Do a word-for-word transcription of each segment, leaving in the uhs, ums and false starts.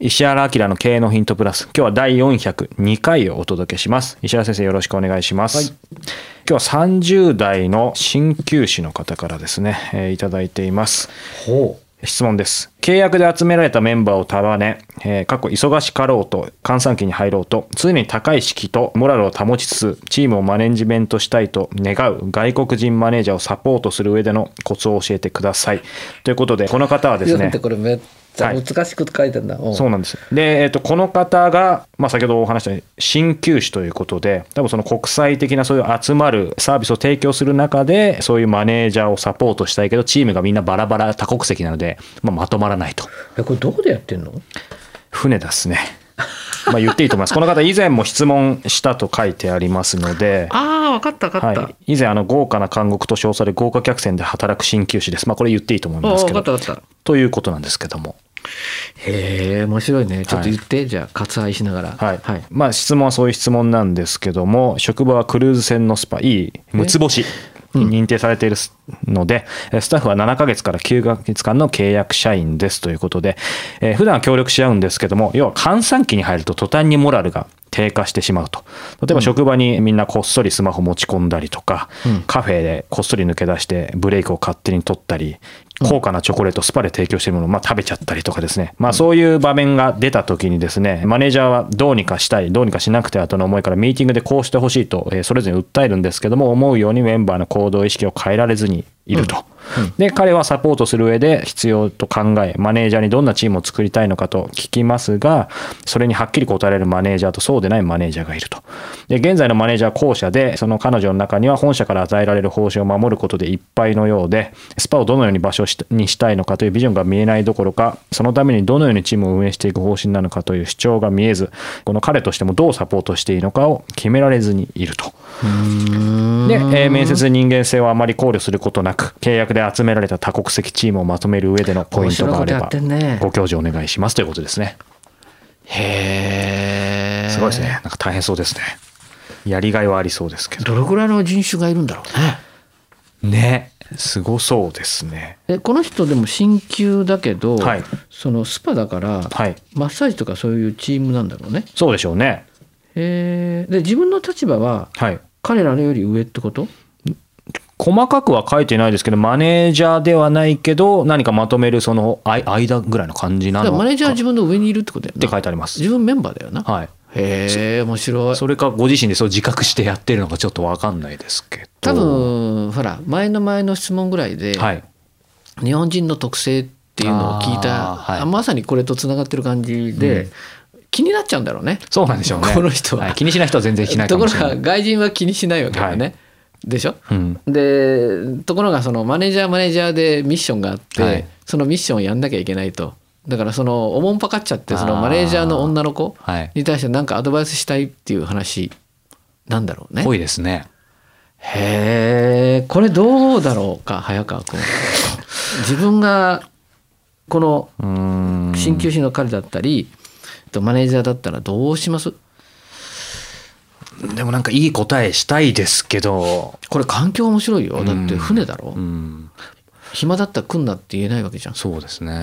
石原明の経営のヒントプラス。今日は第よんひゃくにかいをお届けします。石原先生、よろしくお願いします。はい、今日はさんじゅうだいの鍼灸師の方からですね、えー、いただいています。ほう。質問です。契約で集められたメンバーを束ね、えー、過去忙しかろうと、閑散期に入ろうと、常に高い士気とモラルを保ちつつ、チームをマネジメントしたいと願う外国人マネージャーをサポートする上でのコツを教えてください。ということで、この方はですね、これめっちゃ難しく書いてんだ。はい、そうなんです。で、えーと、この方が、まあ、先ほどお話したように、鍼灸師ということで、多分その国際的なそういう集まるサービスを提供する中で、そういうマネージャーをサポートしたいけど、チームがみんなバラバラ多国籍なので、まあ、まとまらないと。え、これどこでやってんの？船ですね。まあ言っていいと思います。この方以前も質問したと書いてありますので。ああ、分かった分かった。はい、以前あの豪華な監獄と称され豪華客船で働く鍼灸師です。まあこれ言っていいと思いますけど。分かった分かった。ということなんですけども。へえ、面白いね。ちょっと言って、はい、じゃあ割愛しながら。はいはい。まあ質問はそういう質問なんですけども、職場はクルーズ船のスパ、いい六つ星。認定されているので、スタッフはななかげつからきゅうかげつかんの契約社員ですということで、えー、普段は協力し合うんですけども、要は閑散期に入ると途端にモラルが低下してしまうと。例えば職場にみんなこっそりスマホ持ち込んだりとか、うん、カフェでこっそり抜け出してブレイクを勝手に取ったり、高価なチョコレートスパで提供しているものをまあ食べちゃったりとかですね、まあ、そういう場面が出た時にですね、マネージャーはどうにかしたい、どうにかしなくてはとの思いから、ミーティングでこうしてほしいとそれぞれ訴えるんですけども、思うようにメンバーの行動意識を変えられずにいると、うんうん、で彼はサポートする上で必要と考え、マネージャーにどんなチームを作りたいのかと聞きますが、それにはっきり答えられるマネージャーとそうでないマネージャーがいると。で現在のマネージャーは後者で、その彼女の中には本社から与えられる方針を守ることでいっぱいのようで、スパをどのように場所にしたいのかというビジョンが見えないどころか、そのためにどのようにチームを運営していく方針なのかという主張が見えず、この彼としてもどうサポートしていいのかを決められずにいると。うーんで、えー、面接で人間性をあまり考慮することなく、契約で集められた多国籍チームをまとめる上でのポイントがあればご教示お願いしますということですね。へー、すごいですね。なんか大変そうですね。やりがいはありそうですけど、どのくらいの人種がいるんだろうね。ね、すごそうですね。え、この人でも鍼灸だけど、はい、そのスパだから、はい、マッサージとかそういうチームなんだろうね。そうでしょうね。へー、で自分の立場は、はい、彼らのより上ってこと？細かくは書いてないですけど、マネージャーではないけど、何かまとめるその間ぐらいの感じなのか。マネージャーは自分の上にいるってことだよね。って書いてあります。自分メンバーだよな。はい。へえ、面白い。それかご自身でそう自覚してやってるのかちょっと分かんないですけど。多分ほら前の前の質問ぐらいで、はい、日本人の特性っていうのを聞いた、はい、まさにこれとつながってる感じで。うん、気になっちゃうんだろうね。そうなんでしょうね。この人は、はい、気にしない人は全然気にしないかもしれない。ところが外人は気にしないわけだよね。はい、でしょ、うん、でところがそのマネージャーマネージャーでミッションがあって、はい、そのミッションをやんなきゃいけないと。だからそのおもんぱかっちゃって、そのマネージャーの女の子に対して何かアドバイスしたいっていう話なんだろうね。多いですね。へえ、これどうだろうか早川君。自分がこの鍼灸師の彼だったりマネージャーだったらどうします？でもなんかいい答えしたいですけど、これ環境面白いよ。だって船だろ、うんうん、暇だったら来んなって言えないわけじゃん。そうですね、うん、い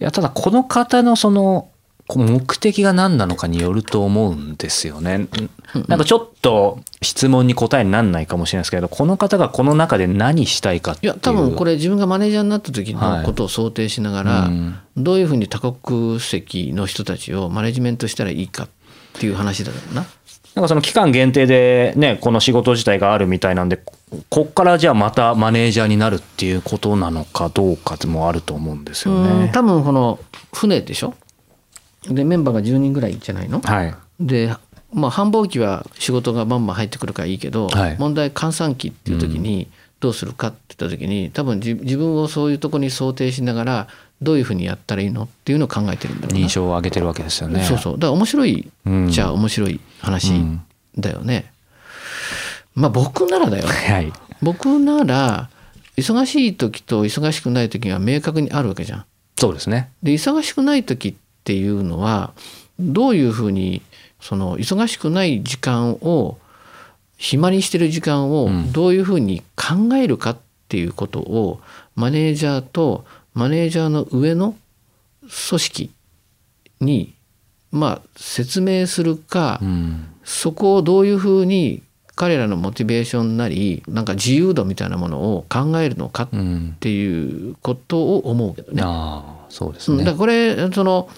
やただこの方のその目的が何なのかによると思うんですよね。なんかちょっと質問に答えにならないかもしれないですけど、この方がこの中で何したいかっていう、いや多分これ自分がマネージャーになった時のことを想定しながら、はいうん、どういうふうに多国籍の人たちをマネジメントしたらいいかっていう話だろうな。なんかその期間限定でね、この仕事自体があるみたいなんで、こっからじゃあまたマネージャーになるっていうことなのかどうかもあると思うんですよね。うん、多分この船でしょ。でメンバーがじゅうにんぐらいじゃないの、はい、で、まあ、繁忙期は仕事がバンバン入ってくるからいいけど、はい、問題閑散期っていう時にどうするかって言った時に、うん、多分じ自分をそういうとこに想定しながらどういうふうにやったらいいのっていうのを考えてるんだろうな。認証を上げてるわけですよね。そうそう、だから面白いじゃあ面白い話だよね、うんうん、まあ僕ならだよ、はい、僕なら忙しい時と忙しくない時が明確にあるわけじゃん。そうですね。で忙しくない時ってっていうのはどういうふうにその忙しくない時間を暇にしてる時間をどういうふうに考えるかっていうことをマネージャーとマネージャーの上の組織にまあ説明するか、うん、そこをどういうふうに彼らのモチベーションなりなんか自由度みたいなものを考えるのかっていうことを思うけどね、うん、あそうですね。だからこれその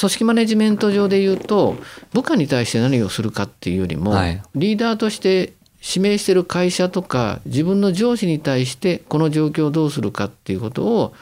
組織マネジメント上で言うと部下に対して何をするかっていうよりも、はい、リーダーとして指名してる会社とか自分の上司に対してこの状況をどうするかっていうことを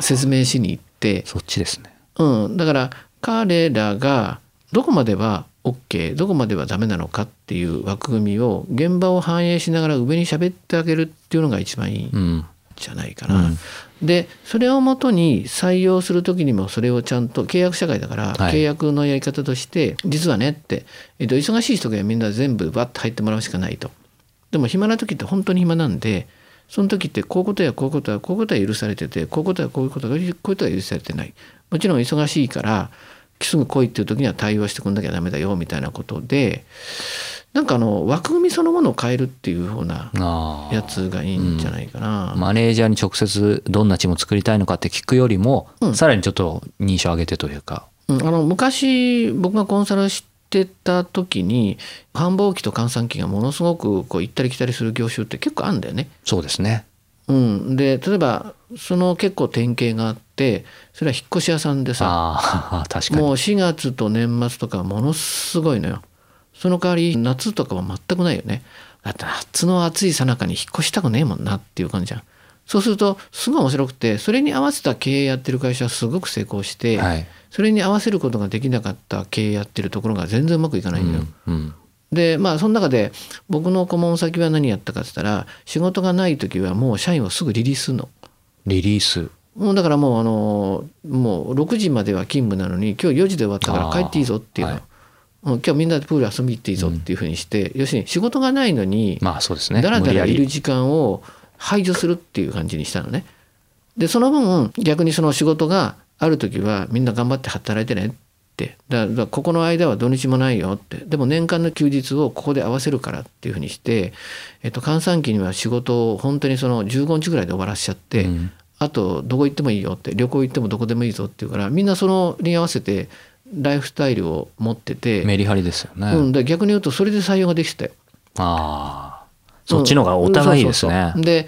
説明しに行って、そっちですね、うん、だから彼らがどこまでは OK どこまではダメなのかっていう枠組みを現場を反映しながら上に喋ってあげるっていうのが一番いい、うんじゃないかな、うん、でそれをもとに採用する時にもそれをちゃんと契約社会だから、はい、契約のやり方として実はねって、えっと、忙しい人がみんな全部バッと入ってもらうしかないと。でも暇な時って本当に暇なんで、その時ってこういうことやこういうことはこういうことは許されてて、こういうことはこういうことはこういうことは許されてない。もちろん忙しいからすぐ来いっていう時には対応してくんなきゃダメだよみたいなことで、なんかあの枠組みそのものを変えるっていうようなやつがいいんじゃないかな、うん、マネージャーに直接どんなチームを作りたいのかって聞くよりも、うん、さらにちょっと認証上げてというか、うん、あの昔僕がコンサルしてた時に繁忙期と閑散期がものすごくこう行ったり来たりする業種って結構あるんだよね。そうですね、うん、で例えばその結構典型があって、それは引っ越し屋さんでさ、あ確かにもうしがつと年末とかものすごいのよ。その代わり夏とかは全くないよね。だって夏の暑い最中に引っ越したくねえもんなっていう感じじゃん。そうするとすごい面白くて、それに合わせた経営やってる会社はすごく成功して、はい、それに合わせることができなかった経営やってるところが全然うまくいかないんだよ、うんうん、でまあその中で僕の顧問先は何やったかって言ったら、仕事がない時はもう社員をすぐリリースするの。リリースだからもうあのもうろくじまでは勤務なのに今日よじで終わったから帰っていいぞっていうの、はい、今日みんなでプール遊び行っていいぞっていうふうにして、うん、要するに仕事がないのにだらだらいる時間を排除するっていう感じにしたのね。でその分逆にその仕事がある時はみんな頑張って働いてねって、だからここの間は土日もないよって、でも年間の休日をここで合わせるからっていうふうにして、えっと、閑散期には仕事を本当にそのじゅうごにちぐらいで終わらせちゃって、うん、あとどこ行ってもいいよって、旅行行ってもどこでもいいぞっていうから、みんなそのに合わせてライフスタイルを持っててメリハリですよね、うん、で逆に言うとそれで採用ができてたよ。ああ、そっちの方がお互いですね、うん、そうそうそう。で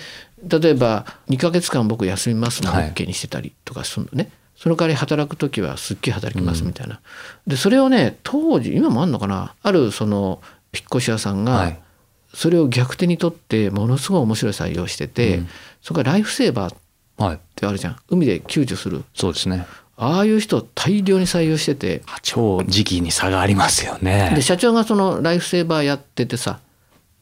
例えばにかげつかん僕休みますの OK にしてたりとかするのね、はい、その代わり働くときはすっげえ働きますみたいな、うん、でそれをね当時今もあんのかな、あるその引っ越し屋さんがそれを逆手にとってものすごい面白い採用してて、うん、それからライフセーバーってあるじゃん、はい、海で救助する。そうですね、ああいう人を大量に採用してて、超時期に差がありますよね。で社長がそのライフセーバーやっててさ、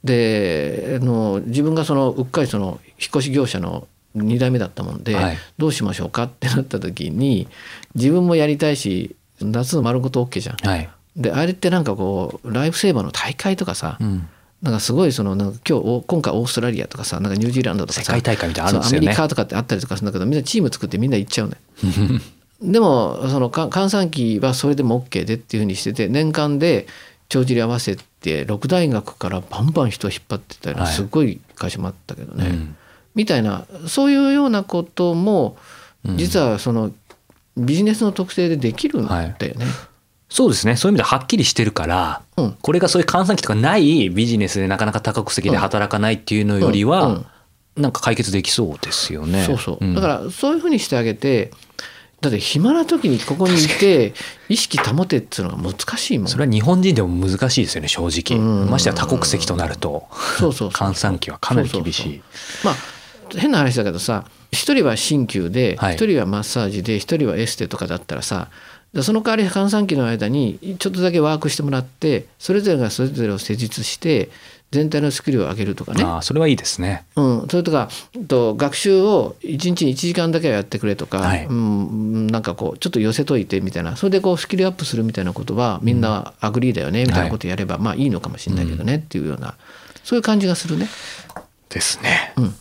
であの自分がそのうっかりその引っ越し業者のにだいめだったもんで、はい、どうしましょうかってなった時に自分もやりたいし夏の丸ごと OK じゃん、はい、であれってなんかこうライフセーバーの大会とかさ、うんなんかすごいそのなんか今日今回オーストラリアとかさ、なんかニュージーランドとかさ世界大会みたいなのあるんですよね、アメリカとかってあったりとかするんだけど、みんなチーム作ってみんな行っちゃうねでもその閑散期はそれでも OK でっていうふうにしてて、年間で帳尻合わせてろく大学からバンバン人を引っ張ってたりすごい会社もあったけどね、はいうん、みたいなそういうようなことも実はそのビジネスの特性でできるんだよね、はい、そうですね。そういう意味ではっきりしてるから、うん、これがそういう閑散期とかないビジネスでなかなか多国籍で働かないっていうのよりは、うんうんうん、なんか解決できそうですよね。そうそう、うん、だからそういうふうにしてあげて、だって暇な時にここにいて意識保てっていうのが難しいもん。それは日本人でも難しいですよね、正直、うんうんうん、ましては多国籍となると閑散期はかなり厳しい。まあ変な話だけどさ、一人は鍼灸で一、はい、人はマッサージで一人はエステとかだったらさ、その代わり閑散期の間にちょっとだけワークしてもらって、それぞれがそれぞれを施術して全体のスキルを上げるとかね。あ、それはいいですね、うん、それとかと学習をいちにちにいちじかんだけはやってくれとか、はい、うん、なんかこうちょっと寄せといてみたいな、それでこうスキルアップするみたいなことはみんなアグリーだよねみたいなことやれば、うん、まあいいのかもしれないけどね、はい、っていうような、そういう感じがするね。ですね、うん、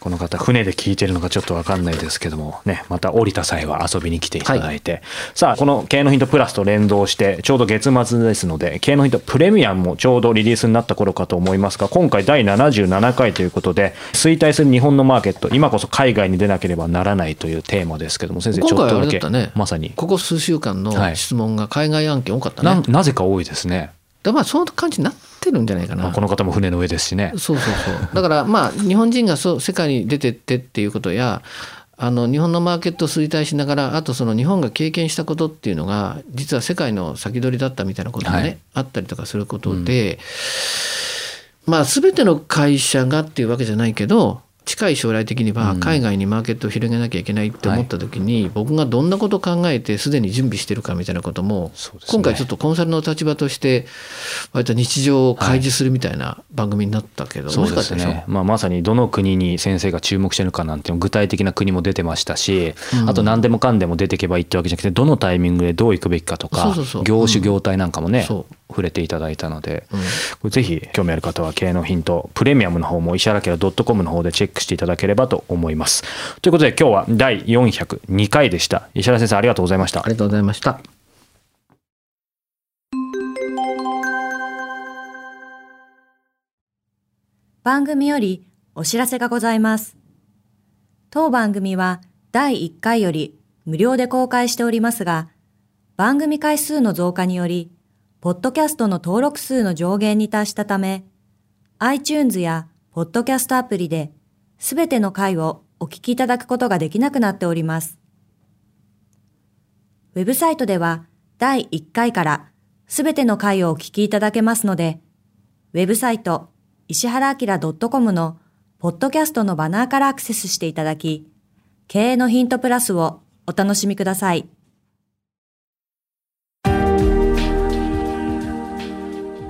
この方船で聞いてるのかちょっと分かんないですけどもね、また降りた際は遊びに来ていただいて、はい、さあこの経営のヒントプラスと連動してちょうど月末ですので、経営のヒントプレミアムもちょうどリリースになった頃かと思いますが、今回だいななじゅうななかいということで、衰退する日本のマーケット、今こそ海外に出なければならないというテーマですけども、先生ちょっとだけ、ね、まさにここ数週間の質問が海外案件多かったね、はい、な, なぜか多いですね。だまあその感じになってるんじゃないかな、まあ、この方も船の上ですしね。そうそうそう、だからまあ日本人がそう世界に出てってっていうことや、あの日本のマーケット衰退しながら、あとその日本が経験したことっていうのが実は世界の先取りだったみたいなことがね、はい、あったりとかすることで、うん、まあ全ての会社がっていうわけじゃないけど、近い将来的には海外にマーケットを広げなきゃいけないって思った時に、うん、はい、僕がどんなことを考えてすでに準備してるかみたいなことも、ね、今回ちょっとコンサルの立場として割と日常を開示するみたいな番組になったけど、はい、そうですね、まあ、まさにどの国に先生が注目してるかなんて具体的な国も出てましたし、うん、あと何でもかんでも出ていけばいいってわけじゃなくて、どのタイミングでどういくべきかとか、そうそうそう、業種業態なんかもね、うん、触れていただいたので、うん、これぜひ興味ある方は経営のヒントプレミアムの方も石原家の ドットコム の方でチェックしていただければと思います。ということで今日はだいよんひゃくにかいでした。石原先生ありがとうございました。ありがとうございました。番組よりお知らせがございます。当番組はだいいっかいより無料で公開しておりますが、番組回数の増加によりポッドキャストの登録数の上限に達したため、 iTunes やポッドキャストアプリで全ての回をお聞きいただくことができなくなっております。ウェブサイトではだいいっかいから全ての回をお聞きいただけますので、ウェブサイト石原明 .com のポッドキャストのバナーからアクセスしていただき、経営のヒントプラスをお楽しみください。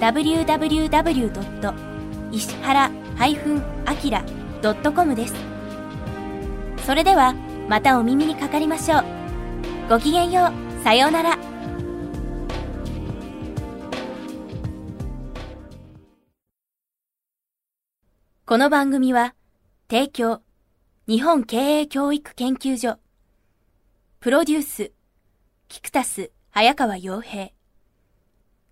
ダブリューダブリューダブリュー ドット いしはら あきら ドットコム です。それではまたお耳にかかりましょう。ごきげんよう。さようなら。この番組は提供日本経営教育研究所、プロデュース菊田須早川洋平、